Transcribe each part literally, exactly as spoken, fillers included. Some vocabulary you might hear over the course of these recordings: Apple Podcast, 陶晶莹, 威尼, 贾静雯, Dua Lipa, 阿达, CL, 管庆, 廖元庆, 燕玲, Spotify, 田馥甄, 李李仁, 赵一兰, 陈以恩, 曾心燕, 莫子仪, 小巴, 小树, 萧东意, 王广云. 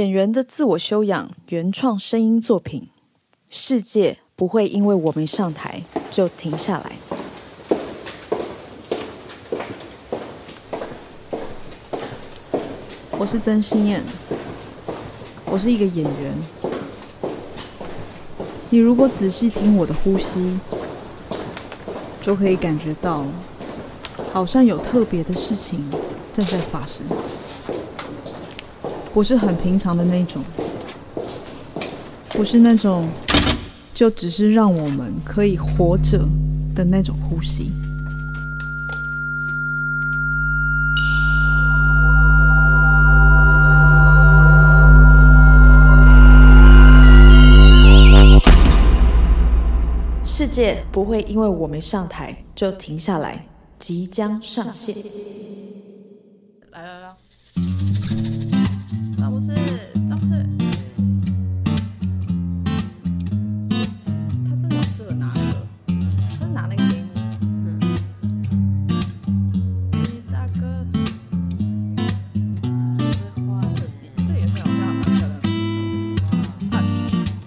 演员的自我修养，原创声音作品，世界不会因为我们上台就停下来。我是曾心燕，我是一个演员。你如果仔细听我的呼吸，就可以感觉到，好像有特别的事情正在发生，不是很平常的那种，不是那种就只是让我们可以活着的那种呼吸。世界不会因为我们上台就停下来，即将上线。来来来，詹姆斯，詹姆斯，他真的很适合拿那个，他是拿那个给你。你大哥，这个也很好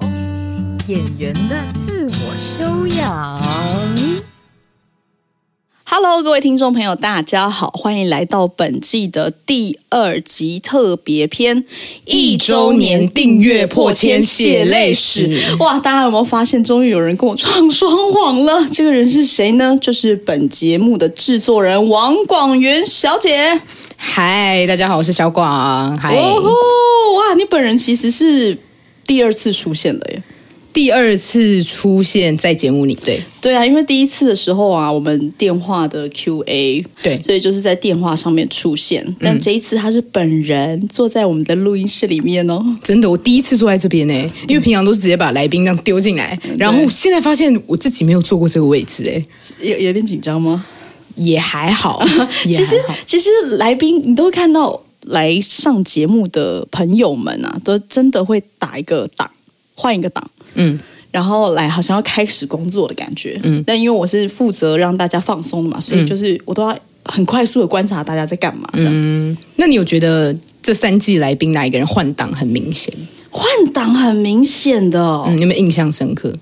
看，演员的自我修养。Hello， 各位听众朋友，大家好，欢迎来到本季的第二集特别篇，一周年订阅破千血泪史。哇，大家有没有发现，终于有人跟我唱双簧了？这个人是谁呢？就是本节目的制作人王广云小姐。嗨，大家好，我是小广。嗨，哦吼，哇，你本人其实是第二次出现了耶。第二次出现在节目里，对对啊，因为第一次的时候啊，我们电话的 Q A， 对，所以就是在电话上面出现。但这一次他是本人坐在我们的录音室里面哦，真的，我第一次坐在这边哎、欸，因为平常都是直接把来宾这样丢进来，然后现在发现我自己没有坐过这个位置哎、欸，有有点紧张吗？也还好，也还好其实其实来宾你都会看到来上节目的朋友们啊，都真的会打一个档，换一个档。嗯，然后来好像要开始工作的感觉，嗯，但因为我是负责让大家放松的嘛，所以就是我都要很快速的观察大家在干嘛。嗯，那你有觉得这三季来宾哪一个人换档很明显？换档很明显的、哦，嗯，有没有印象深刻？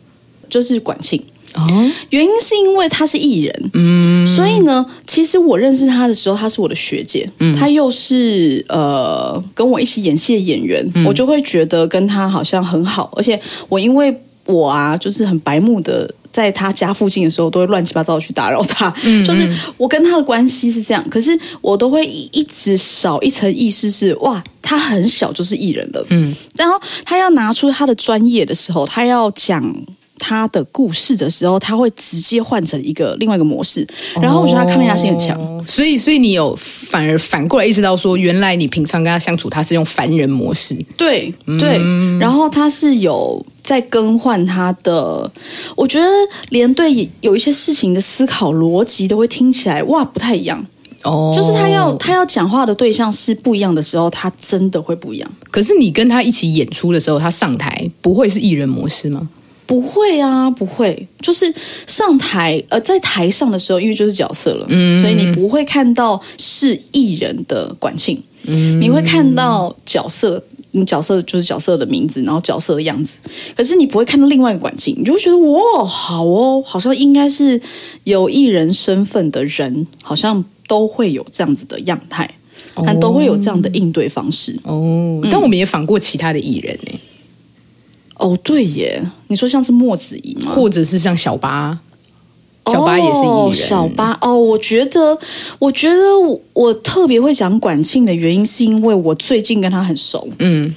就是管庆哦，原因是因为他是艺人，嗯，所以呢，其实我认识他的时候，他是我的学姐，嗯，他又是呃跟我一起演戏的演员、嗯，我就会觉得跟他好像很好，而且我因为我啊，就是很白目的，在他家附近的时候，都会乱七八糟的去打扰他，嗯，就是我跟他的关系是这样，可是我都会一直少一层意识是哇。他很小就是艺人了，嗯，然后他要拿出他的专业的时候，他要讲他的故事的时候，他会直接换成一个另外一个模式，然后我觉得他抗压性很强，哦，所以所以你有反而反过来意识到说，原来你平常跟他相处，他是用凡人模式，对对，嗯，然后他是有在更换他的，我觉得连对有一些事情的思考逻辑都会听起来哇不太一样。Oh, 就是他要他要讲话的对象是不一样的时候，他真的会不一样。可是你跟他一起演出的时候，他上台不会是艺人模式吗？不会啊，不会。就是上台呃，在台上的时候，因为就是角色了，嗯，所以你不会看到是艺人的管庆，嗯，你会看到角色。你角色就是角色的名字，然后角色的样子，可是你不会看到另外一个管庆，你就会觉得哇，好哦，好像应该是有艺人身份的人，好像都会有这样子的样态，但、哦、都会有这样的应对方式。哦，但我们也访过其他的艺人呢、欸。哦，对耶，你说像是莫子仪吗？或者是像小巴？小巴也是艺人、哦、小巴哦，我觉得，我觉得 我, 我特别会讲管庆的原因，是因为我最近跟他很熟，嗯，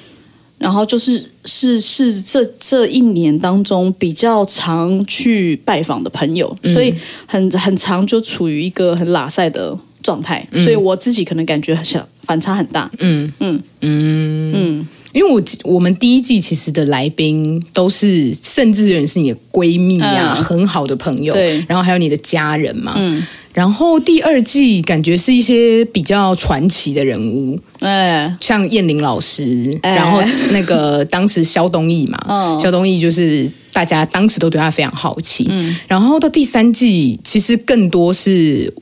然后就是是是这这一年当中比较常去拜访的朋友，嗯、所以很很常就处于一个很喇塞的状态、嗯，所以我自己可能感觉很像反差很大，嗯嗯嗯嗯，因为我我们第一季其实的来宾都是，甚至有点是你的闺蜜啊、嗯，很好的朋友，对，然后还有你的家人嘛，嗯，然后第二季感觉是一些比较传奇的人物，哎，像燕玲老师，哎、然后那个当时萧东意嘛，嗯，萧东意就是大家当时都对他非常好奇，嗯，然后到第三季其实更多是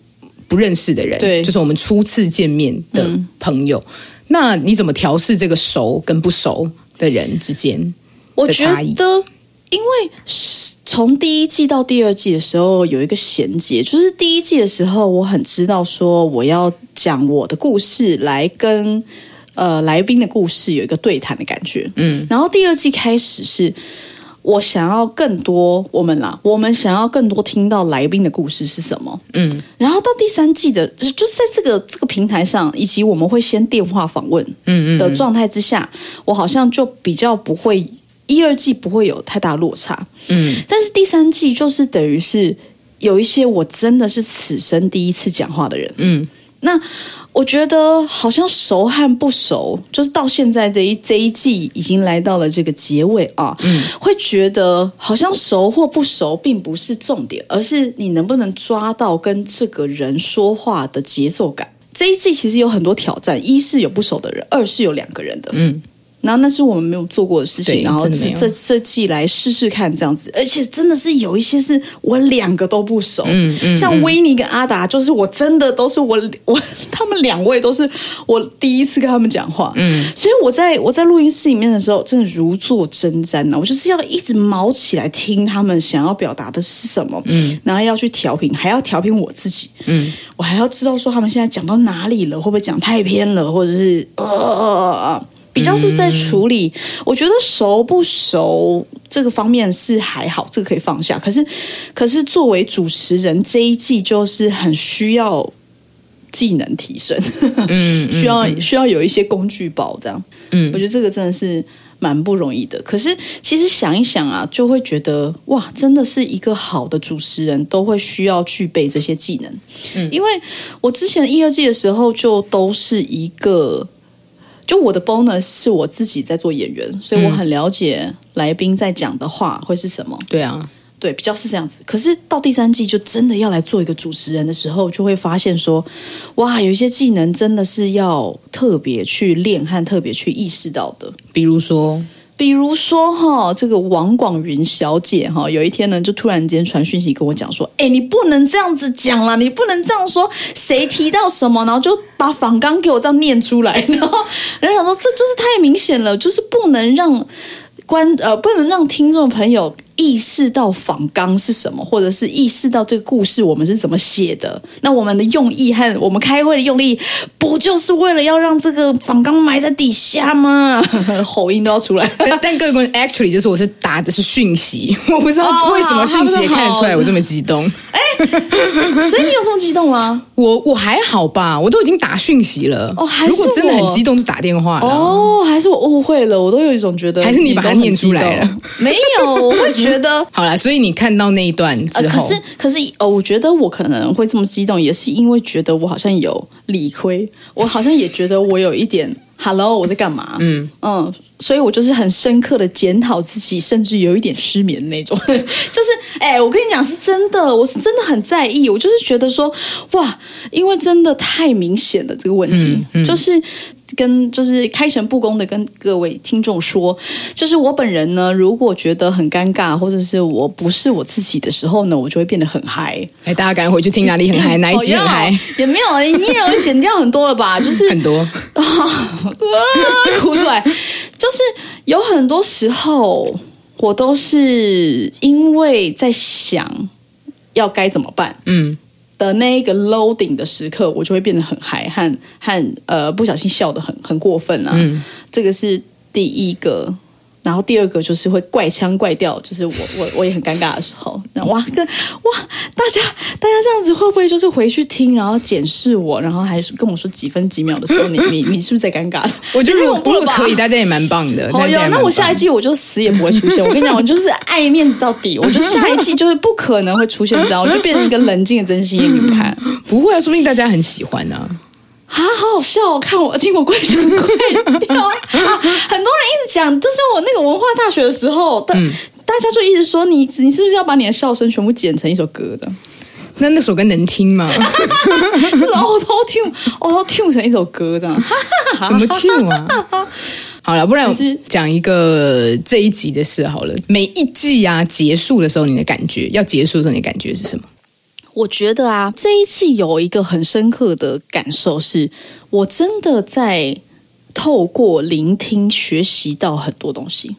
不认识的人，对，就是我们初次见面的朋友。嗯那你怎么调试这个熟跟不熟的人之间的差异？我觉得因为从第一季到第二季的时候有一个衔接，就是第一季的时候我很知道说我要讲我的故事来跟呃来宾的故事有一个对谈的感觉，嗯，然后第二季开始是我想要更多我们啦，我们想要更多听到来宾的故事是什么，嗯，然后到第三季的就是在这个这个平台上，以及我们会先电话访问的状态之下，嗯嗯嗯，我好像就比较不会。一二季不会有太大落差，嗯，但是第三季就是等于是有一些我真的是此生第一次讲话的人，嗯，那我觉得好像熟和不熟，就是到现在这一这一季已经来到了这个结尾啊，嗯，会觉得好像熟或不熟并不是重点，而是你能不能抓到跟这个人说话的节奏感。这一季其实有很多挑战，一是有不熟的人，二是有两个人的，嗯。然后那是我们没有做过的事情，然后这这季来试试看这样子，而且真的是有一些是我两个都不熟，嗯嗯，像威尼跟阿达，就是我真的都是我我他们两位都是我第一次跟他们讲话，嗯，所以我在我在录音室里面的时候，真的如坐针毡呢，我就是要一直毛起来听他们想要表达的是什么，嗯，然后要去调频，还要调频我自己，嗯，我还要知道说他们现在讲到哪里了，会不会讲太偏了，或者是呃呃呃。比较是在处理，嗯，我觉得熟不熟这个方面是还好，这个可以放下。可是，可是作为主持人这一季就是很需要技能提升，嗯，需要、嗯、需要有一些工具包这样。嗯，我觉得这个真的是蛮不容易的。可是其实想一想啊，就会觉得哇，真的是一个好的主持人都会需要具备这些技能。嗯，因为我之前一二季的时候就都是一个。就我的 bonus 是我自己在做演员，所以我很了解来宾在讲的话会是什么，嗯，对啊，对，比较是这样子。可是到第三季就真的要来做一个主持人的时候，就会发现说哇，有一些技能真的是要特别去练和特别去意识到的。比如说比如说哈，这个王广云小姐哈，有一天呢，就突然间传讯息跟我讲说：“哎，你不能这样子讲啦，你不能这样说，谁提到什么，然后就把访纲给我这样念出来。”然后，然后想说这就是太明显了，就是不能让观呃，不能让听众朋友意识到访纲是什么，或者是意识到这个故事我们是怎么写的。那我们的用意和我们开会的用意，不就是为了要让这个访纲埋在底下吗？吼音都要出来。但, 但各位观众 ，actually 就是我是打的是讯息，我不知道为什么讯息也看得出来我这么激动。哎，哦，所以你有这么激动吗？我我还好吧，我都已经打讯息了。哦，还是我如果真的很激动就打电话了。哦，还是我误会了，我都有一种觉得还是你把它念出来了。没有，我会觉得。觉得好啦，所以你看到那一段之后，呃、可是可是哦，我觉得我可能会这么激动，也是因为觉得我好像有理亏，我好像也觉得我有一点 ，hello， 我在干嘛？嗯嗯，所以我就是很深刻的检讨自己，甚至有一点失眠的那种。就是哎，欸，我跟你讲是真的，我是真的很在意，我就是觉得说哇，因为真的太明显了这个问题，嗯嗯，就是。跟就是开诚布公的跟各位听众说，就是我本人呢，如果觉得很尴尬，或者是我不是我自己的时候呢，我就会变得很嗨。哎，大家赶快回去听哪里很嗨，哪一集很嗨，哦，也没有，你也会剪掉很多了吧？就是很多，哦，啊，哭出来，就是有很多时候我都是因为在想要该怎么办，嗯。的那一个 loading 的时刻，我就会变得很嗨，和和呃不小心笑得很很过分啊，嗯。这个是第一个，然后第二个就是会怪腔怪调，就是我我我也很尴尬的时候，那哇跟哇大家大家这样子会不会就是回去听，然后检视我，然后还跟我说几分几秒的时候，你你你是不是在尴尬？我觉得如果可以，大家也蛮棒的。好呀，那我下一季我就死也不会出现。我跟你讲，我就是爱面子到底，我就下一季就是不可能会出现这样，我就变成一个冷静的真心给你们看。不会啊，说不定大家很喜欢啊。啊，好好笑！我看我听我怪腔怪调啊，很多人一直讲，就是我那个文化大学的时候，大、嗯、大家就一直说你，你是不是要把你的笑声全部剪成一首歌的？那那首歌能听吗？就是哦，都听，哦，都听成一首歌这样，怎么听啊？好了，不然讲一个这一集的事好了。每一季啊结束的时候，你的感觉，要结束的时候，你的感觉是什么？我觉得啊，这一季有一个很深刻的感受是，我真的在透过聆听学习到很多东西，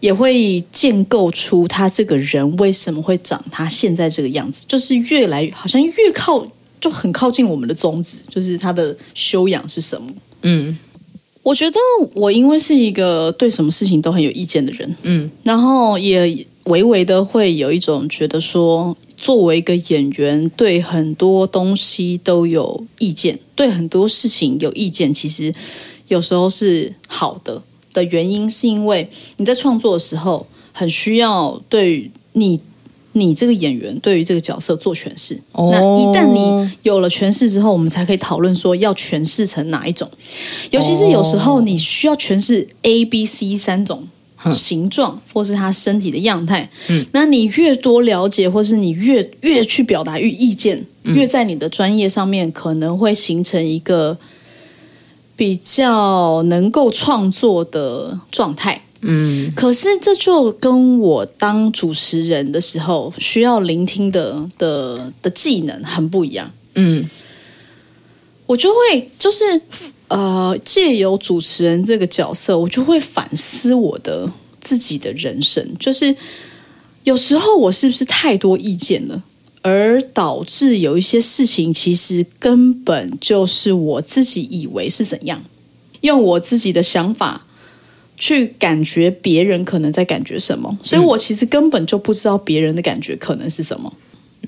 也会建构出他这个人为什么会长他现在这个样子，就是越来好像越靠就很靠近我们的宗旨，就是他的修养是什么。嗯，我觉得我因为是一个对什么事情都很有意见的人，嗯，然后也微微的会有一种觉得说，作为一个演员，对很多东西都有意见，对很多事情有意见，其实有时候是好的的原因是因为你在创作的时候很需要对于你你这个演员对于这个角色做诠释、哦、那一旦你有了诠释之后，我们才可以讨论说要诠释成哪一种，尤其是有时候你需要诠释 A B C 三种形状或是他身体的样态、嗯、那你越多了解或是你越越去表达意见、嗯、越在你的专业上面可能会形成一个比较能够创作的状态。嗯，可是这就跟我当主持人的时候需要聆听的的的技能很不一样。嗯，我就会就是呃，借由主持人这个角色，我就会反思我的自己的人生，就是有时候我是不是太多意见了，而导致有一些事情其实根本就是我自己以为是怎样，用我自己的想法去感觉别人可能在感觉什么，所以我其实根本就不知道别人的感觉可能是什么。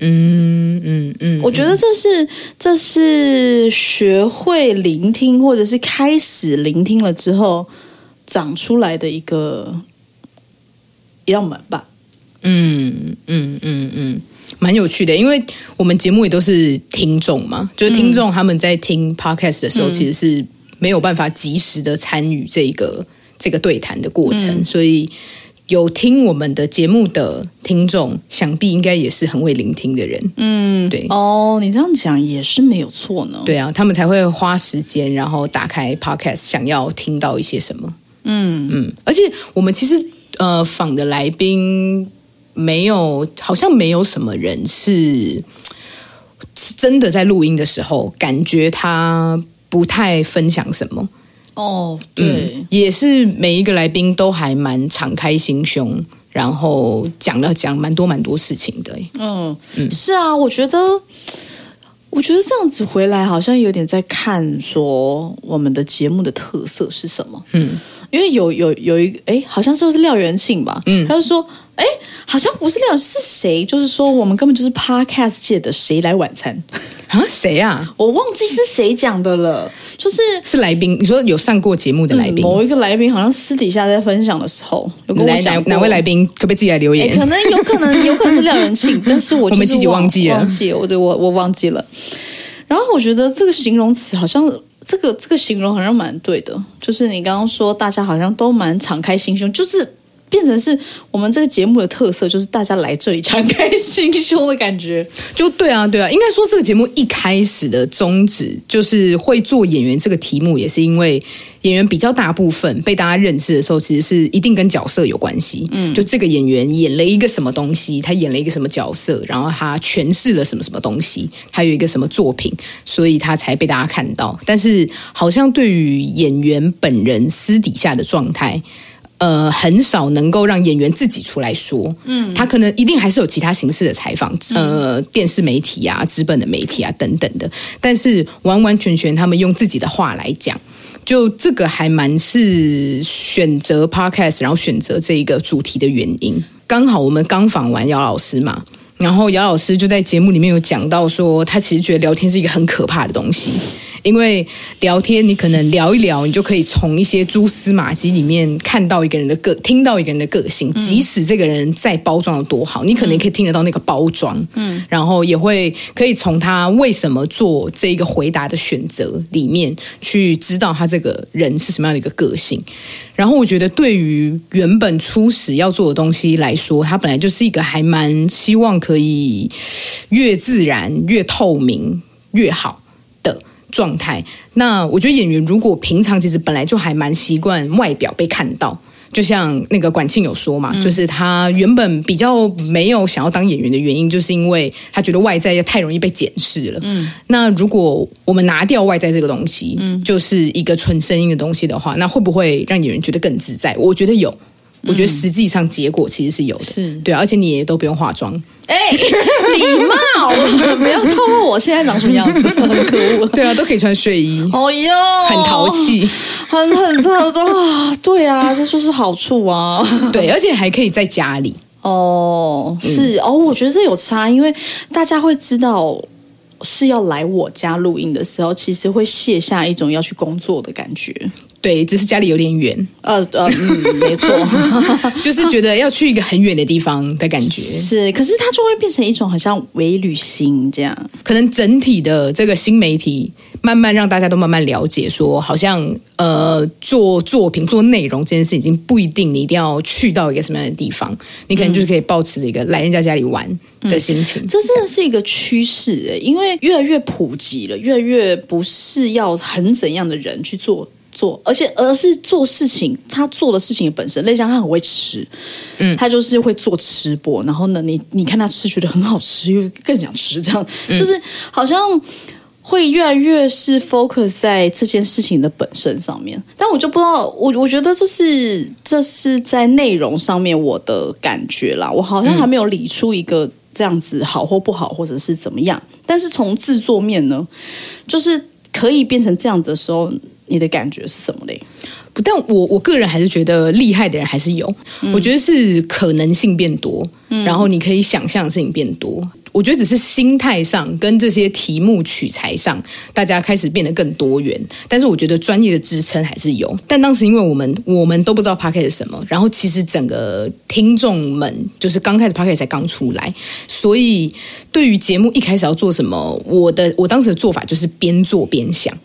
嗯嗯嗯，我觉得这是这是学会聆听或者是开始聆听了之后长出来的一个一道门吧。嗯嗯嗯嗯，蛮有趣的，因为我们节目也都是听众嘛，就是听众他们在听 podcast 的时候、嗯、其实是没有办法及时的参与这个这个对谈的过程、嗯、所以有听我们的节目的听众想必应该也是很会聆听的人。嗯，对哦，你这样讲也是没有错呢。对啊，他们才会花时间然后打开 podcast 想要听到一些什么。嗯嗯，而且我们其实呃访的来宾没有，好像没有什么人是真的在录音的时候感觉他不太分享什么。哦，对、嗯、也是每一个来宾都还蛮敞开心胸，然后讲了讲蛮多蛮多事情的。 嗯, 嗯是啊，我觉得我觉得这样子回来好像有点在看说我们的节目的特色是什么。嗯，因为有有有一个哎，好像是廖元庆吧，嗯，他就说哎，好像不是廖，是谁？就是说，我们根本就是 podcast 界的谁来晚餐啊？谁啊？我忘记是谁讲的了。就是是来宾，你说有上过节目的来宾，嗯、某一个来宾好像私底下在分享的时候有跟我讲过。哪位来宾？可不可以自己来留言？可能有可能有可能是廖元庆，但是我就是忘我们自己忘记了，忘记我对我我忘记了。然后我觉得这个形容词好像。这个这个形容好像蛮对的，就是你刚刚说大家好像都蛮敞开心胸，就是变成是我们这个节目的特色，就是大家来这里敞开心胸的感觉。就对啊对啊，应该说这个节目一开始的宗旨就是会做演员这个题目，也是因为演员比较大部分被大家认识的时候其实是一定跟角色有关系。嗯，就这个演员演了一个什么东西，他演了一个什么角色，然后他诠释了什么什么东西，他有一个什么作品，所以他才被大家看到。但是好像对于演员本人私底下的状态呃，很少能够让演员自己出来说。嗯，他可能一定还是有其他形式的采访，呃，电视媒体啊、纸本的媒体啊等等的，但是完完全全他们用自己的话来讲，就这个还蛮是选择 podcast 然后选择这一个主题的原因。刚好我们刚访完姚老师嘛，然后姚老师就在节目里面有讲到说，他其实觉得聊天是一个很可怕的东西，因为聊天你可能聊一聊，你就可以从一些蛛丝马迹里面看到一个人的个听到一个人的个性，即使这个人再包装有多好，你可能也可以听得到那个包装。嗯，然后也会可以从他为什么做这一个回答的选择里面去知道他这个人是什么样的一个个性。然后我觉得对于原本初始要做的东西来说，他本来就是一个还蛮希望可以越自然越透明越好的状态。那我觉得演员如果平常其实本来就还蛮习惯外表被看到，就像那个管庆有说嘛、嗯、就是他原本比较没有想要当演员的原因，就是因为他觉得外在太容易被检视了、嗯、那如果我们拿掉外在这个东西、嗯、就是一个纯声音的东西的话，那会不会让演员觉得更自在？我觉得有，我觉得实际上结果其实是有的、嗯、对、啊、而且你也都不用化妆。哎、欸，礼貌，不要透露我现在长什么样子，很可恶。对啊，都可以穿睡衣，哦哟，很淘气，很很淘气啊！对啊，这就是好处啊。对，而且还可以在家里。哦，是、嗯、哦，我觉得这有差，因为大家会知道是要来我家录音的时候，其实会卸下一种要去工作的感觉。对，只是家里有点远，呃呃，嗯，没错，就是觉得要去一个很远的地方的感觉。是，可是它就会变成一种好像微旅行这样。可能整体的这个新媒体慢慢让大家都慢慢了解说，说好像呃做作品、做内容这件事已经不一定你一定要去到一个什么样的地方，你可能就是可以抱持一个来人家家里玩的心情。嗯、这真的是一个趋势、欸，因为越来越普及了，越来越不是要很怎样的人去做。做，而且而是做事情，他做的事情本身，类像他很会吃，嗯，他就是会做吃播，然后呢，你你看他吃觉得很好吃，又更想吃，这样、嗯、就是好像会越来越是 focus 在这件事情的本身上面。但我就不知道，我我觉得这是这是在内容上面我的感觉啦，我好像还没有理出一个这样子好或不好，或者是怎么样。但是从制作面呢，就是可以变成这样子的时候。你的感觉是什么嘞？但我我个人还是觉得厉害的人还是有、嗯、我觉得是可能性变多、嗯、然后你可以想象的事情变多，我觉得只是心态上跟这些题目取材上大家开始变得更多元，但是我觉得专业的支撑还是有。但当时因为我们我们都不知道 Podcast 是什么，然后其实整个听众们就是刚开始 Podcast 才刚出来，所以对于节目一开始要做什么，我的我当时的做法就是边做边想，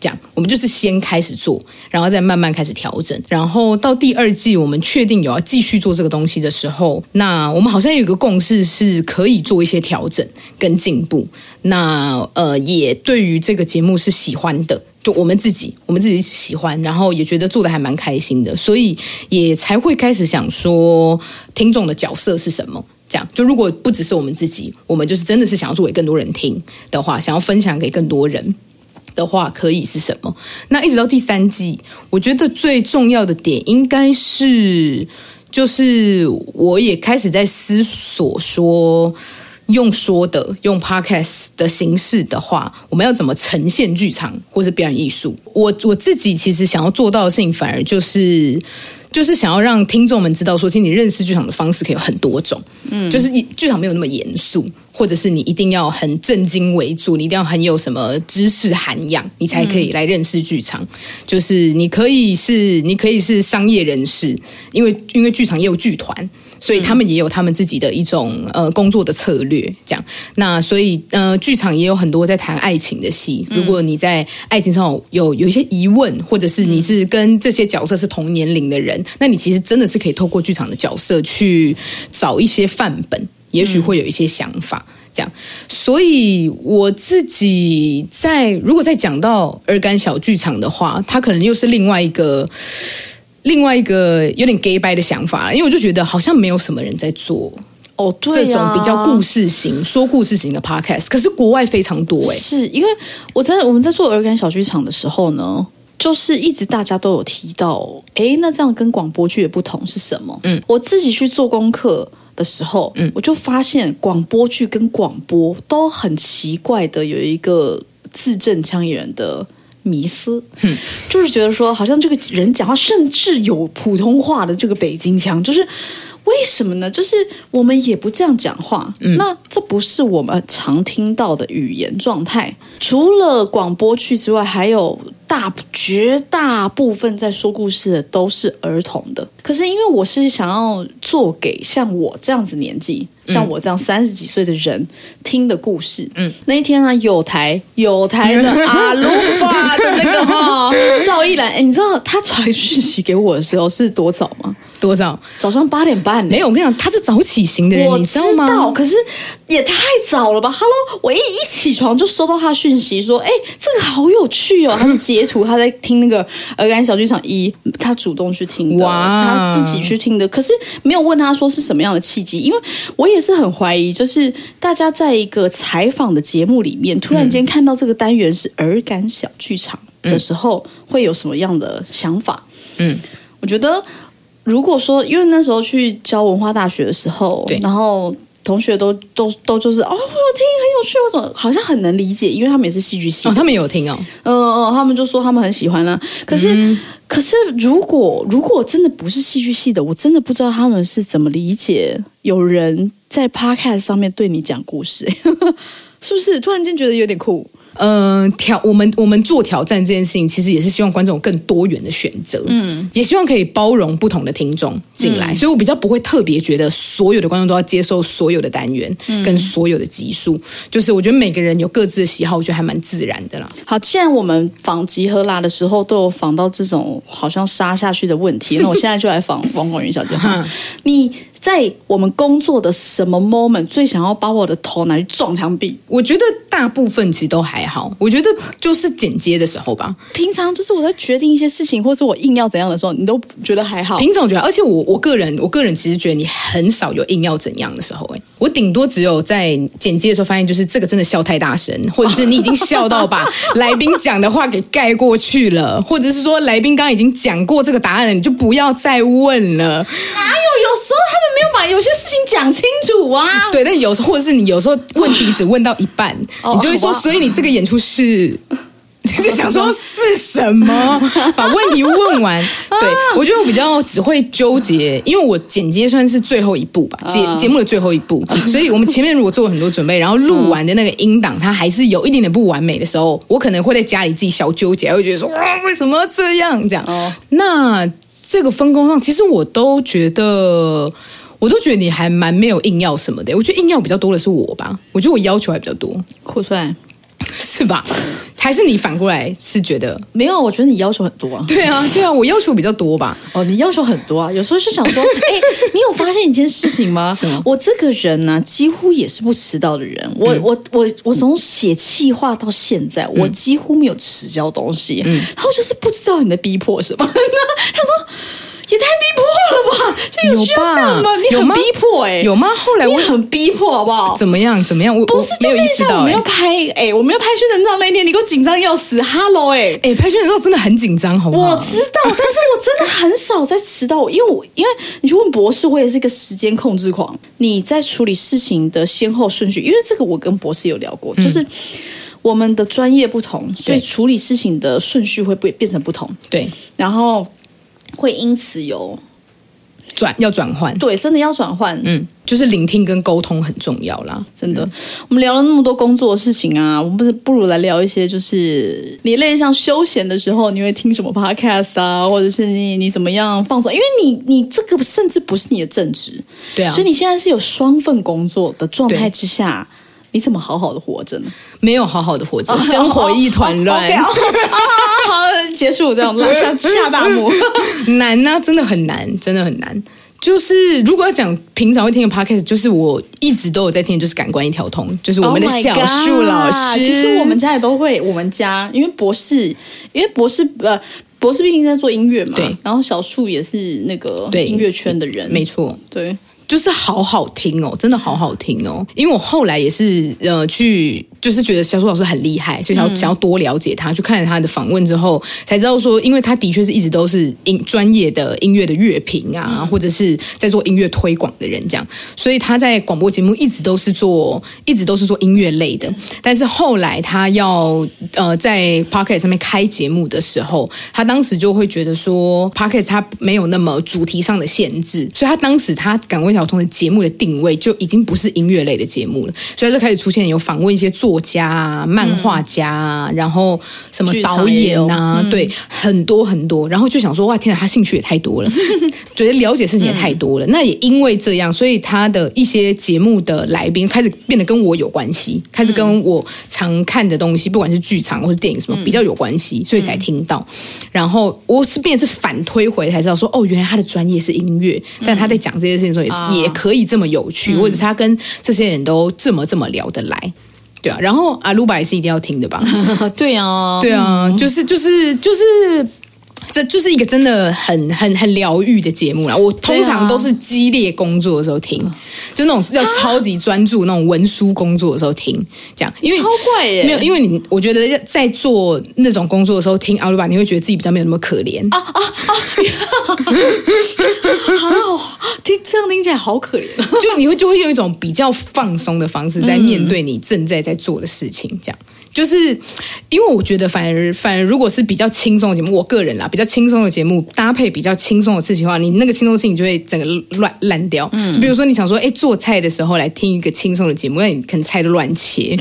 这样我们就是先开始做，然后再慢慢开始调整，然后到第二季我们确定有要继续做这个东西的时候，那我们好像有一个共识是可以做一些调整跟进步，那呃也对于这个节目是喜欢的，就我们自己我们自己喜欢，然后也觉得做得还蛮开心的，所以也才会开始想说听众的角色是什么，这样就如果不只是我们自己，我们就是真的是想要做给更多人听的话，想要分享给更多人的话可以是什么？那一直到第三季，我觉得最重要的点应该是，就是我也开始在思索说，用说的用 podcast 的形式的话，我们要怎么呈现剧场或是表演艺术？我我自己其实想要做到的事情，反而就是。就是想要让听众们知道说，其实你认识剧场的方式可以有很多种，嗯，就是剧场没有那么严肃，或者是你一定要很正经为主，你一定要很有什么知识涵养，你才可以来认识剧场。嗯、就是你可以是，你可以是商业人士，因为因为剧场也有剧团。所以他们也有他们自己的一种呃工作的策略，这样。那所以呃，剧场也有很多在谈爱情的戏。如果你在爱情上有有一些疑问，或者是你是跟这些角色是同年龄的人，那你其实真的是可以透过剧场的角色去找一些范本，也许会有一些想法。这样，所以我自己在如果再讲到耳感小剧场的话，它可能又是另外一个。另外一个有点 gay bye 的想法，因为我就觉得好像没有什么人在做哦，对、啊，这种比较故事型、说故事型的 podcast， 可是国外非常多哎、欸。是因为我在我们在做耳感小剧场的时候呢，就是一直大家都有提到，哎，那这样跟广播剧的不同是什么？嗯，我自己去做功课的时候，嗯，我就发现广播剧跟广播都很奇怪的有一个字正腔圆的。迷思，嗯，就是觉得说，好像这个人讲话，甚至有普通话的这个北京腔，就是为什么呢？就是我们也不这样讲话，嗯，那这不是我们常听到的语言状态。除了广播剧之外，还有大绝大部分在说故事的都是儿童的。可是因为我是想要做给像我这样子年纪。像我这样三十几岁的人听的故事，嗯，那一天呢、啊，有台有台的阿鲁巴的那个哈、哦、赵一兰，哎，你知道他传讯息给我的时候是多早吗？多早？早上八点半。没有，我跟你讲，他是早起型的人，你知道吗？知道，可是也太早了吧 ？Hello， 我一一起床就收到他讯息说，哎，这个好有趣哦，他是节截图他在听那个耳感小剧场一，他主动去听的，哇，是他自己去听的，可是没有问他说是什么样的契机，因为我也是很怀疑，就是大家在一个采访的节目里面突然间看到这个单元是耳感小剧场的时候、嗯、会有什么样的想法。嗯，我觉得如果说因为那时候去教文化大学的时候，对，然后同学都都都就是哦，我听很有趣，我怎么好像很能理解，因为他们也是戏剧系、哦、他们有听哦，嗯、呃、他们就说他们很喜欢啦、啊。可是、嗯、可是如果如果真的不是戏剧系的，我真的不知道他们是怎么理解有人在 podcast 上面对你讲故事，是不是突然间觉得有点酷？嗯、呃，挑我们我们做挑战这件事情，其实也是希望观众更多元的选择，嗯，也希望可以包容不同的听众进来、嗯，所以我比较不会特别觉得所有的观众都要接受所有的单元跟所有的集数、嗯，就是我觉得每个人有各自的喜好，我觉得还蛮自然的啦。好，既然我们访集合啦的时候都有访到这种好像杀下去的问题，那我现在就来访王广云小姐，你在我们工作的什么 moment 最想要把我的头拿去撞墙壁？我觉得大部分其实都还好，我觉得就是剪接的时候吧。平常就是我在决定一些事情，或者我硬要怎样的时候，你都觉得还好。平常我觉得，而且我我个人，我个人其实觉得你很少有硬要怎样的时候、欸。我顶多只有在剪接的时候发现，就是这个真的笑太大声，或者是你已经笑到把来宾讲的话给盖过去了，或者是说来宾刚刚已经讲过这个答案了，你就不要再问了。哪有？有时候他们。没有把有些事情讲清楚啊，对，但有时候或者是你有时候问题只问到一半，你就会说，所以你这个演出是。就想说是什么，把问题问完。对，我觉得我比较只会纠结，因为我剪接算是最后一步吧，节节目的最后一步，所以我们前面如果做了很多准备，然后录完的那个音档它还是有一点点不完美的时候，我可能会在家里自己小纠结，会觉得说哇为什么要这样这样。那这个分工上，其实我都觉得。我都觉得你还蛮没有硬要什么的，我觉得硬要比较多的是我吧，我觉得我要求还比较多。酷帅是吧？还是你反过来是觉得没有？我觉得你要求很多啊。对啊，对啊，我要求比较多吧。哦，你要求很多啊。有时候就想说，哎、欸，你有发现一件事情吗？我这个人呢、啊，几乎也是不迟到的人。我、嗯、我我我从写企划到现在、嗯，我几乎没有迟交东西。嗯，然后就是不知道你的逼迫什么。他说。也太逼迫了吧！就有需要这样吗？你很逼迫哎、欸，有吗？后来我你很逼迫好不好？怎么样？怎么样？我不是就没有意识到、欸、我们要拍哎、欸，我们要拍宣传照那一天，你给我紧张要死 ！Hello 哎、欸、哎、欸，拍宣传照真的很紧张，好不好？我知道，但是我真的很少在迟到，因为我因为你去问博士，我也是一个时间控制狂。你在处理事情的先后顺序，因为这个我跟博士有聊过，嗯、就是。我们的专业不同，所以处理事情的顺序会变成不同。对，然后会因此有转要转换，对，真的要转换。嗯，就是聆听跟沟通很重要啦，真的。嗯、我们聊了那么多工作的事情啊，我们不是不如来聊一些，就是你类似像休闲的时候，你会听什么 podcast 啊，或者是你你怎么样放松？因为你你这个甚至不是你的正职，对啊，所以你现在是有双份工作的状态之下。你怎么好好的活着呢？没有好好的活着， oh, 生活一团乱。Oh, okay, oh, oh, oh, oh, 好，结束这样拉下下大幕，难啊，真的很难，真的很难。就是如果要讲平常会听的 podcast， 就是我一直都有在听，就是感官一条通，就是我们的小树老师。Oh、其实我们家也都会，我们家因为博士，因为博士呃。博士毕竟在做音乐嘛，对，然后小树也是那个音乐圈的人，没错，对。就是好好听哦，真的好好听哦！因为我后来也是呃去，就是觉得小树老师很厉害，所以想要、嗯、想要多了解他，去看了他的访问之后，才知道说，因为他的确是一直都是音专业的音乐的乐评啊、嗯，或者是在做音乐推广的人这样，所以他在广播节目一直都是做，一直都是做音乐类的。但是后来他要呃在 Podcast 上面开节目的时候，他当时就会觉得说 Podcast 他没有那么主题上的限制，所以他当时他感官小。的节目的定位就已经不是音乐类的节目了，所以就开始出现有访问一些作家、啊、漫画家、啊嗯，然后什么导演啊，嗯、对，很多很多，然后就想说哇，天哪，他兴趣也太多了，觉得了解事情也太多了、嗯。那也因为这样，所以他的一些节目的来宾开始变得跟我有关系，开始跟我常看的东西，不管是剧场或是电影什么、嗯、比较有关系，所以才听到。嗯、然后我是变成是反推回才知道说，哦，原来他的专业是音乐，但他在讲这些事情的时候也是。嗯也可以这么有趣，或者是他跟这些人都这么这么聊得来，对啊，然后阿鲁巴也是一定要听的吧？对啊，对啊，嗯、就是就是就是，这就是一个真的很很很疗愈的节目啦。我通常都是激烈工作的时候听，啊、就那种叫超级专注、啊、那种文书工作的时候听，这样，因为超怪耶、欸，没有，因为你我觉得在做那种工作的时候听阿鲁巴，你会觉得自己比较没有那么可怜啊啊啊！好。听这样听起来好可怜，就你会就会用一种比较放松的方式在面对你正在在做的事情，这样就是因为我觉得反而反而如果是比较轻松的节目，我个人啦比较轻松的节目搭配比较轻松的事情的话，你那个轻松的事情就会整个乱烂掉。嗯，就比如说你想说，哎、欸，做菜的时候来听一个轻松的节目，那你可能菜都乱切，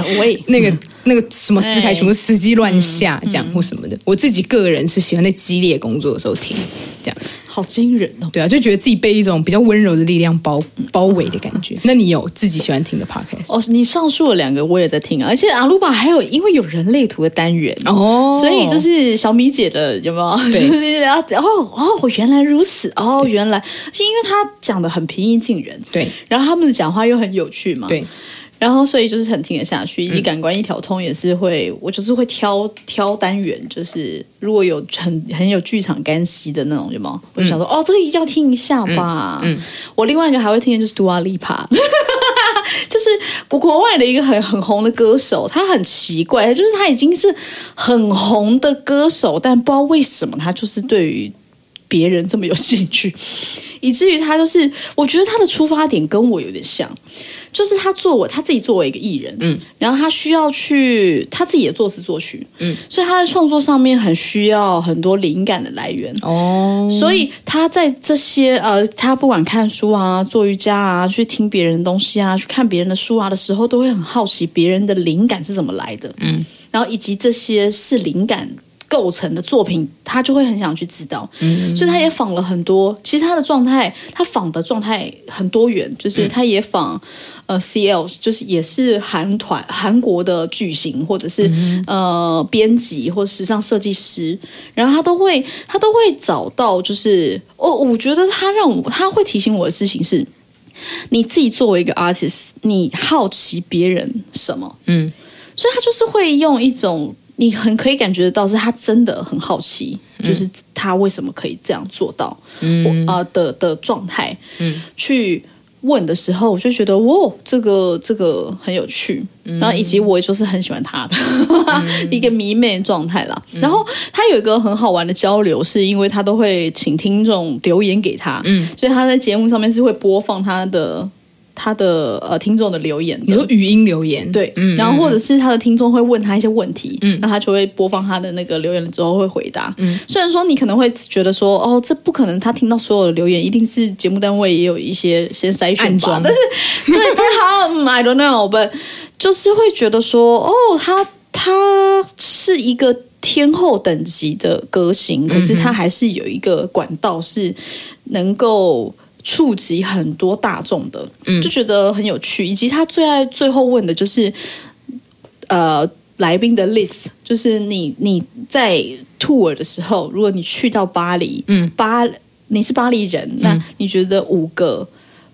那个那个什么食材全部司机乱下，这样或什么的。我自己个人是喜欢在激烈工作的时候听，这样。好惊人哦！对啊，就觉得自己被一种比较温柔的力量包包围的感觉。那你有自己喜欢听的 podcast？ 哦，你上述了两个，我也在听啊。而且阿鲁巴还有因为有人类图的单元哦，所以就是小米姐的有没有？对，就是啊，哦哦，原来如此哦，原来是因为他讲的很平易近人，对，然后他们的讲话又很有趣嘛，对。然后所以就是很听得下去，以及感官一条通也是会、嗯、我就是会挑挑单元，就是如果有很很有剧场干系的那种有没有，我就想说、嗯、哦这个一定要听一下吧、嗯嗯、我另外一个还会听的就是 Dua Lipa 就是国外的一个很很红的歌手，他很奇怪，就是他已经是很红的歌手，但不知道为什么他就是对于别人这么有兴趣，以至于他就是我觉得他的出发点跟我有点像，就是他作为他自己作为一个艺人，嗯，然后他需要去他自己也作词作曲，嗯，所以他在创作上面很需要很多灵感的来源哦，所以他在这些呃，他不管看书啊、做瑜伽啊、去听别人的东西啊、去看别人的书啊的时候，都会很好奇别人的灵感是怎么来的，嗯，然后以及这些是灵感构成的作品，他就会很想去知道，嗯，所以他也仿了很多。其实他的状态，他仿的状态很多元，就是他也仿、嗯、呃 C L， 就是也是韩团韩国的巨星，或者是、嗯、呃编辑或时尚设计师，然后他都会他都会找到，就是哦，我觉得他让我他会提醒我的事情是，你自己作为一个 artist， 你好奇别人什么，嗯，所以他就是会用一种。你很可以感觉得到是他真的很好奇、嗯、就是他为什么可以这样做到、嗯呃、的, 的状态、嗯、去问的时候我就觉得哇这个这个很有趣、嗯、然后以及我就是很喜欢他的一个迷妹状态啦、嗯、然后他有一个很好玩的交流是因为他都会请听众留言给他、嗯、所以他在节目上面是会播放他的他的呃听众的留言的，你说语音留言对、嗯，然后或者是他的听众会问他一些问题，嗯，那他就会播放他的那个留言了之后会回答，嗯，虽然说你可能会觉得说哦，这不可能，他听到所有的留言一定是节目单位也有一些先筛选吧，但是对，但是他、嗯、I don't know， but 就是会觉得说哦，他他是一个天后等级的歌星，可是他还是有一个管道是能够。触及很多大众的，就觉得很有趣。以及他最爱最后问的就是，呃，来宾的 list， 就是你你在 tour 的时候，如果你去到巴黎，嗯，巴你是巴黎人，那你觉得五个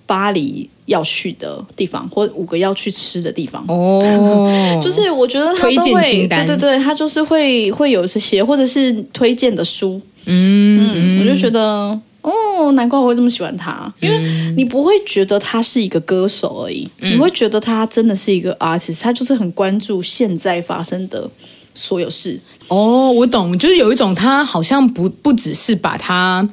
巴黎要去的地方，或五个要去吃的地方，哦，就是我觉得他都会推荐清单，对对对，他就是会会有这些，或者是推荐的书，嗯嗯，我就觉得。哦，难怪我会这么喜欢他，因为你不会觉得他是一个歌手而已，嗯、你会觉得他真的是一个 artist， 他就是很关注现在发生的所有事。哦，我懂，就是有一种他好像不不只是把他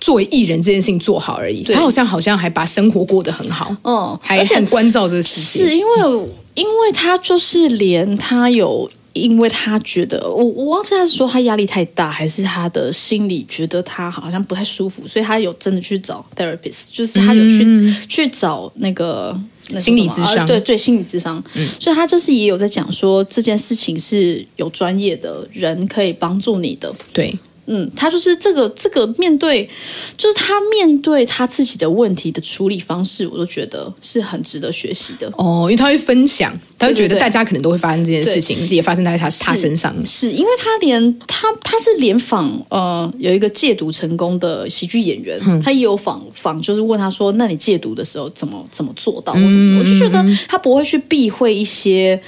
作为艺人这件事情做好而已，他好像好像还把生活过得很好，嗯，还很关照这个世界。是因为因为他就是连他有。因为他觉得我我忘记他是说他压力太大，还是他的心理觉得他好像不太舒服，所以他有真的去找 therapist， 就是他有去、嗯、去找那个、那个、心理咨商、啊，对对，心理咨商、嗯。所以他就是也有在讲说这件事情是有专业的人可以帮助你的。对，嗯，他就是这个这个面对，就是他面对他自己的问题的处理方式，我都觉得是很值得学习的。哦，因为他会分享。他就觉得大家可能都会发生这件事情，对对对也发生在 他, 他身上。是因为他连他他是连访呃有一个戒毒成功的喜剧演员，嗯、他也有访访，就是问他说：“那你戒毒的时候怎么怎么做到？”或什么、嗯？我就觉得他不会去避讳一些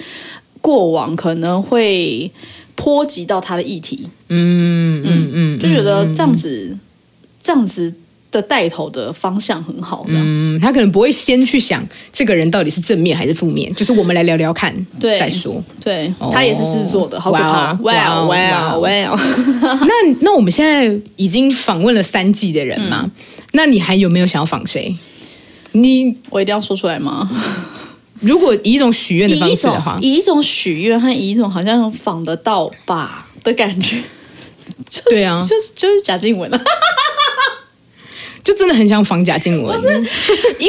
过往可能会波及到他的议题，嗯嗯嗯，就觉得这样子、嗯、这样子的带头的方向很好的，嗯，他可能不会先去想这个人到底是正面还是负面，就是我们来聊聊看，对，再说。对，哦、他也是狮子座的，好可怕！哇哇哇！那那我们现在已经访问了三季的人嘛、嗯，那你还有没有想要访谁？你我一定要说出来吗？如果以一种许愿的方式的话，以一种许愿和以一种好像访得到吧的感觉，就是、对啊，就是就是贾静雯啊。就真的很想仿贾静雯，不是因为因为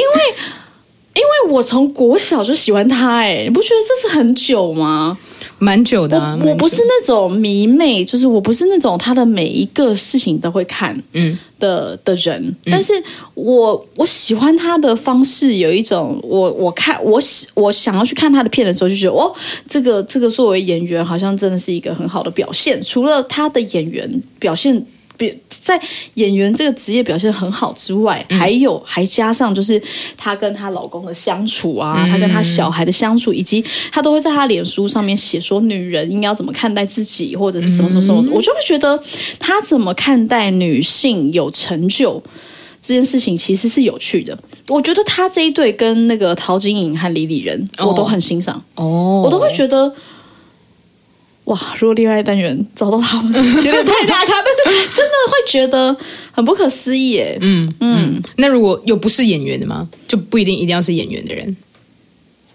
我从国小就喜欢她，哎、欸，你不觉得这是很久吗？蛮久的、啊我久，我不是那种迷妹，就是我不是那种她的每一个事情都会看，嗯的的人，嗯、但是我我喜欢她的方式有一种，我我看我我想要去看她的片的时候就觉得，哦，这个这个作为演员好像真的是一个很好的表现，除了她的演员表现。在演员这个职业表现很好之外、嗯、还有还加上就是她跟她老公的相处啊，她、嗯、跟她小孩的相处，以及她都会在她脸书上面写说女人应该要怎么看待自己或者是什么什么什么、嗯、我就会觉得她怎么看待女性有成就这件事情其实是有趣的。我觉得她这一对跟那个陶晶莹和李李仁、哦、我都很欣赏、哦、我都会觉得哇！如果另外一单元找到他们，有点太大咖，但是真的会觉得很不可思议耶。嗯嗯，那如果有不是演员的吗？就不一定一定要是演员的人。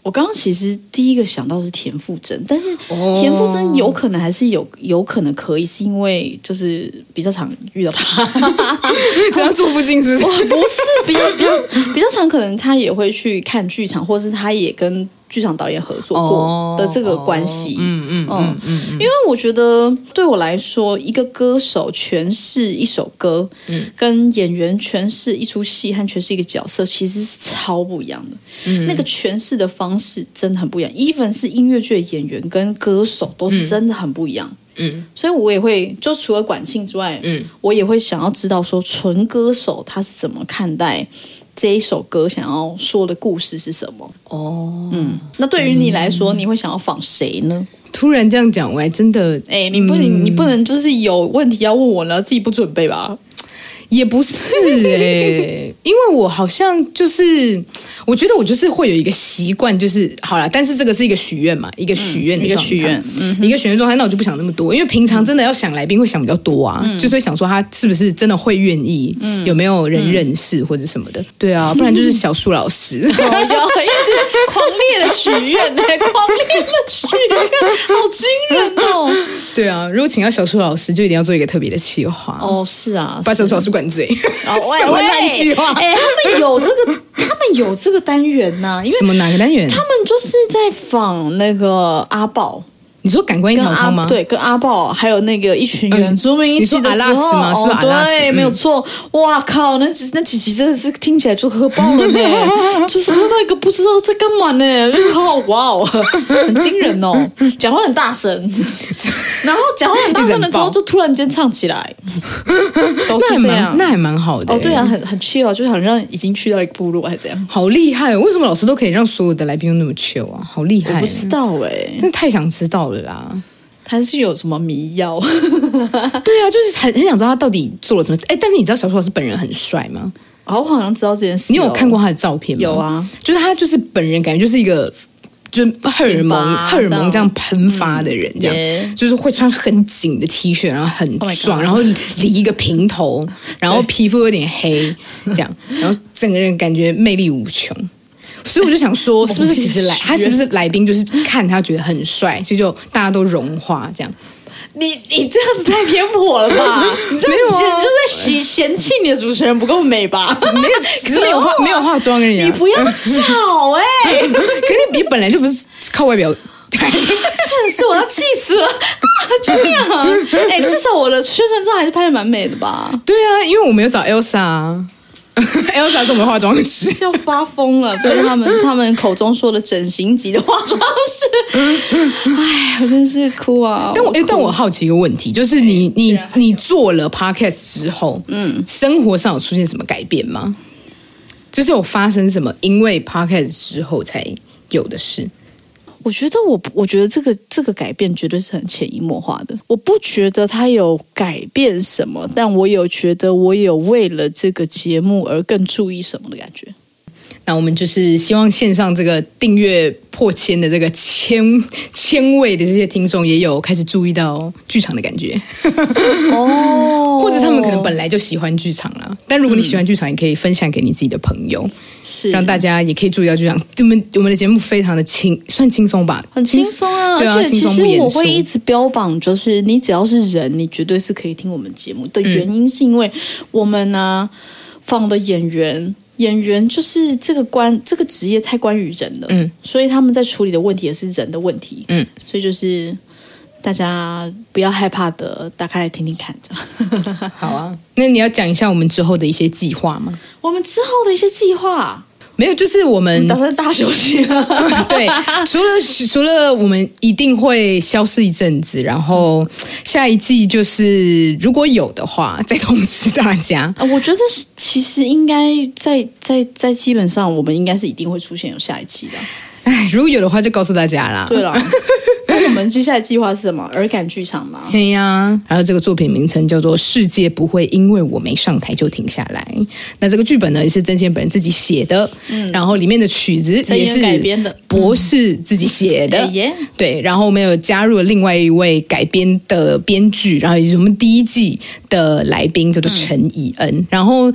我刚刚其实第一个想到是田馥甄，但是田馥甄有可能还是有有可能可以，是因为就是比较常遇到他，只要住附近是不是？不是，比较比较比较常可能他也会去看剧场，或者是他也跟剧场导演合作过的这个关系，嗯、oh, 嗯嗯，因为我觉得对我来说，一个歌手诠释一首歌，嗯，跟演员诠释一出戏和诠释一个角色，其实是超不一样的。嗯、那个诠释的方式真的很不一样 ，even 是音乐剧的演员跟歌手都是真的很不一样。嗯，所以我也会就除了管庆之外，嗯，我也会想要知道说，纯歌手他是怎么看待。这一首歌想要说的故事是什么？哦，嗯，那对于你来说，嗯、你会想要仿谁呢？突然这样讲，我还真的，哎、欸，你不能、嗯，你不能就是有问题要问我了，自己不准备吧？也不是哎、欸，因为我好像就是，我觉得我就是会有一个习惯，就是好啦，但是这个是一个许愿嘛，一个许愿、嗯，一个许愿，嗯，一个许愿状态，那我就不想那么多，因为平常真的要想来宾会想比较多啊，嗯、就是会想说他是不是真的会愿意，嗯、有没有人认识或者什么的，嗯、对啊，不然就是小树老师，有、嗯、一直狂烈的许愿呢，狂烈的许愿，好惊人哦！对啊，如果请到小树老师，就一定要做一个特别的企划哦，是啊，把小树老师管。哦、什么烂计划？哎、欸，他们有这个，他们有这个单元呢、啊。因为什么哪个单元？他们就是在仿那个阿豹。你说感官一条通吗？对，跟阿豹还有那个一群原住民一起的时候，嗯、你说阿拉斯吗？是不是阿拉斯？对，没有错。哇靠，那几那几集真的是听起来就喝爆了呢，就是喝到一个不知道在干嘛呢，就是好哇哦，很惊人哦，讲话很大声，然后讲话很大声了之后，就突然间唱起来，都是这样，那还蛮好的、欸、哦，对啊，很很 chill 啊，就是好像已经去到一个部落还是这样，好厉害、哦！为什么老师都可以让所有的来宾都那么 chill 啊？好厉害、啊！我不知道哎、欸，真的太想知道了。他是有什么迷药对啊，就是很很想知道他到底做了什么。哎，但是你知道小树老师本人很帅吗？哦，我好像知道这件事、哦。你有看过他的照片吗？有啊，就是他就是本人感觉就是一个就是荷尔蒙荷尔蒙这样喷发的人，这样、嗯、就是会穿很紧的 T 恤，然后很壮， oh、然后理一个平头，然后皮肤有点黑，这样，然后整个人感觉魅力无穷。所以我就想说，是不是其实来他是不是来宾就是看他觉得很帅，所以就大家都融化这样。你你这样子太偏颇了吧？你这样子就在嫌弃你的主持人不够美吧？没有，可是没有化没有化妆而已、啊。你不要吵哎、欸！可是你本来就不是靠外表。真是我要气死了！救命啊！哎、欸，至少我的宣传照还是拍得蛮美的吧？对啊，因为我没有找 Elsa。Elsa 是我们化妆师，要发疯了。对他们，他们口中说的整形级的化妆师，哎，我真是哭啊！但我，欸、但我好奇一个问题，就是你，你，啊、你做了 podcast 之后，嗯，生活上有出现什么改变吗？就是有发生什么因为 podcast 之后才有的事？我觉得我我觉得这个这个改变绝对是很潜移默化的。我不觉得它有改变什么，但我有觉得我有为了这个节目而更注意什么的感觉。那我们就是希望线上这个订阅破千的这个千千位的这些听众也有开始注意到剧场的感觉哦，或者他们可能本来就喜欢剧场啦，但如果你喜欢剧场也可以分享给你自己的朋友，是、嗯、让大家也可以注意到剧场。我们我们的节目非常的轻，算轻松吧，很轻松啊，对啊，轻松不严肃。其实我会一直标榜就是你只要是人你绝对是可以听我们节目的原因、嗯、是因为我们啊放的演员演员就是这个关这个职业太关于人了、嗯、所以他们在处理的问题也是人的问题、嗯、所以就是大家不要害怕的打开来听听看好啊，那你要讲一下我们之后的一些计划吗？我们之后的一些计划没有，就是我们打算大休息了对，除了除了我们一定会消失一阵子，然后下一季就是如果有的话再通知大家、呃、我觉得其实应该在在在基本上我们应该是一定会出现有下一季的，哎，如果有的话就告诉大家啦。对啦那我们接下来计划是什么？耳感剧场吗？对呀、啊，然后这个作品名称叫做《世界不会因为我没上台就停下来》。那这个剧本呢也是曾宪本人自己写的、嗯，然后里面的曲子也是改编的，博士自己写的、嗯。对，然后我们有加入了另外一位改编的编剧，然后也是我们第一季的来宾叫做陈以恩。嗯、然后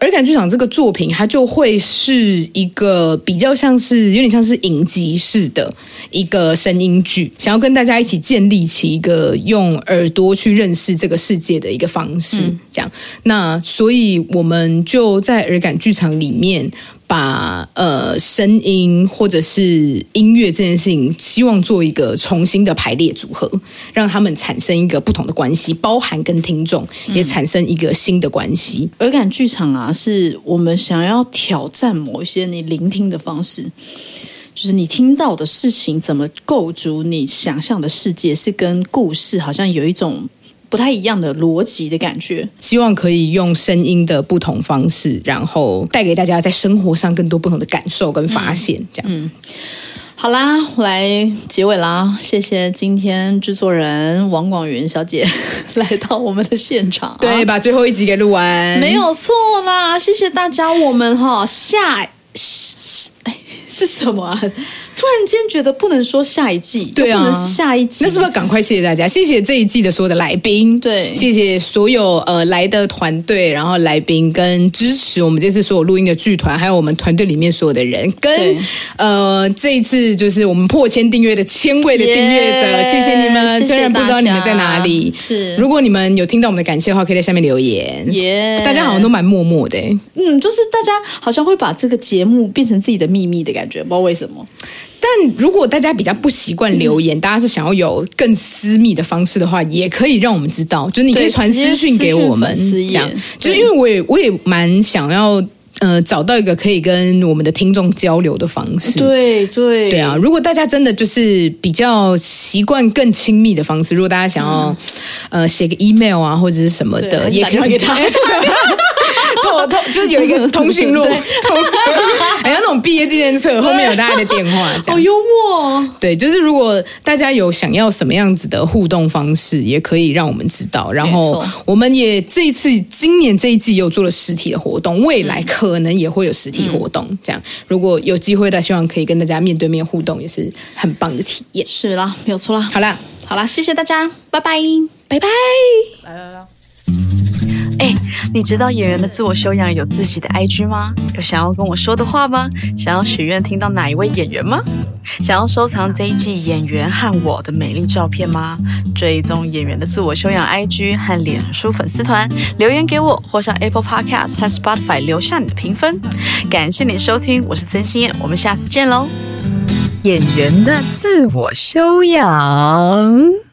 耳感剧场这个作品，它就会是一个比较像是有点像是影集式的一个声音剧。想要跟大家一起建立起一个用耳朵去认识这个世界的一个方式、嗯、这样，那所以我们就在耳感剧场里面把呃声音或者是音乐这件事情希望做一个重新的排列组合，让他们产生一个不同的关系，包含跟听众也产生一个新的关系、嗯、耳感剧场啊是我们想要挑战某一些你聆听的方式，就是你听到的事情怎么构筑你想象的世界，是跟故事好像有一种不太一样的逻辑的感觉，希望可以用声音的不同方式，然后带给大家在生活上更多不同的感受跟发现、嗯、这样、嗯、好啦，我来结尾啦，谢谢今天制作人王广云小姐来到我们的现场、啊、对，把最后一集给录完，没有错啦，谢谢大家，我们、哦、下是什么啊？突然间觉得不能说下一季，对啊，不能下一季，那是不是要赶快谢谢大家？谢谢这一季的所有的来宾，对，谢谢所有呃来的团队，然后来宾跟支持我们这次所有录音的剧团，还有我们团队里面所有的人，跟呃这一次就是我们破千订阅的千位的订阅者， yeah, 谢谢你们，谢谢，虽然不知道你们在哪里，是，如果你们有听到我们的感谢的话，可以在下面留言。耶、yeah ，大家好像都蛮默默的、欸，嗯，就是大家好像会把这个节目变成自己的秘密的感觉，不知道为什么。但如果大家比较不习惯留言、嗯、大家是想要有更私密的方式的话，也可以让我们知道，就是你可以传私讯给我们，这样，就是因为我也我也蛮想要呃，找到一个可以跟我们的听众交流的方式，对对对啊！如果大家真的就是比较习惯更亲密的方式，如果大家想要、嗯、呃写个 email 啊或者是什么的，也可以给他，就是有一个通讯录，哎呀，那种毕业纪念册后面有大家的电话，好幽默哦。对，就是如果大家有想要什么样子的互动方式，也可以让我们知道。然后我们也这一次今年这一季又做了实体的活动，未来可。可能也会有实体活动、嗯、这样如果有机会的希望可以跟大家面对面互动，也是很棒的体验，是啦，没有错啦，好啦好啦，谢谢大家，拜拜拜拜，来来来，哎、欸，你知道演员的自我修养有自己的 I G 吗？有想要跟我说的话吗？想要许愿听到哪一位演员吗？想要收藏这一季演员和我的美丽照片吗？追踪演员的自我修养 I G 和脸书粉丝团，留言给我，或上 Apple Podcast 和 Spotify 留下你的评分。感谢你收听，我是曾心燕，我们下次见喽！演员的自我修养。